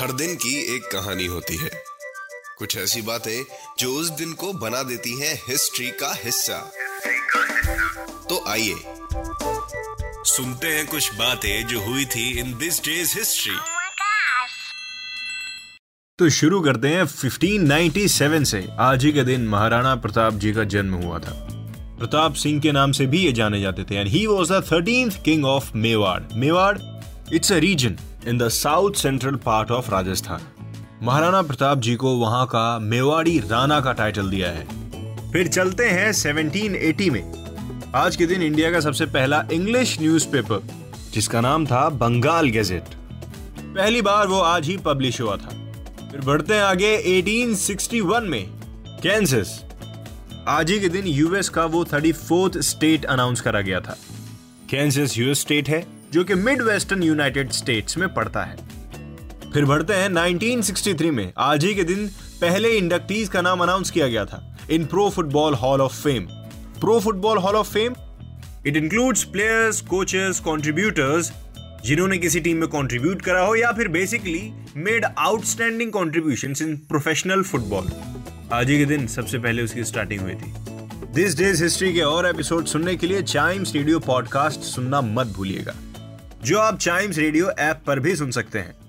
हर दिन की एक कहानी होती है, कुछ ऐसी बातें जो उस दिन को बना देती हैं हिस्ट्री का हिस्सा। तो आइए सुनते हैं कुछ बातें जो हुई थी इन दिस डेज हिस्ट्री। तो शुरू करते हैं 1597 से। आज ही के दिन महाराणा प्रताप जी का जन्म हुआ था। प्रताप सिंह के नाम से भी ये जाने जाते थे। And he was the 13th king of Mewar. Mewar it's a region in the south central part of Rajasthan. Maharana Pratap ji को वहां का मेवाड़ी राणा का टाइटल दिया है। फिर चलते हैं 1780 में। आज के दिन इंडिया का सबसे पहला इंग्लिश न्यूज़पेपर, जिसका नाम था बंगाल गैजेट, पहली बार वो आज ही पब्लिश हुआ था। फिर बढ़ते हैं आगे 1861 में, कैंसस। आज ही के दिन यूएस का वो 34th स्टेट अनाउंस करा गया था। कैंसस यूएस स्टेट है जो कि मिड वेस्टर्न यूनाइटेड स्टेट्स में पड़ता है। फिर बढ़ते हैं 1963 में। आज ही के दिन पहले इंडक्टीज का नाम अनाउंस किया गया था in Pro Football Hall of Fame. Pro Football Hall of Fame it includes players, coaches, contributors जिन्होंने किसी टीम में कंट्रीब्यूट करा हो या फिर basically made outstanding contributions in professional football. आज ही के दिन सबसे पहले उसकी स्टार्टिंग हुई थी। दिस डेज हिस्ट्री के और एपिसोड सुनने के लिए चाइम्स रेडियो पॉडकास्ट सुनना मत भूलिएगा, जो आप चाइम्स रेडियो ऐप पर भी सुन सकते हैं।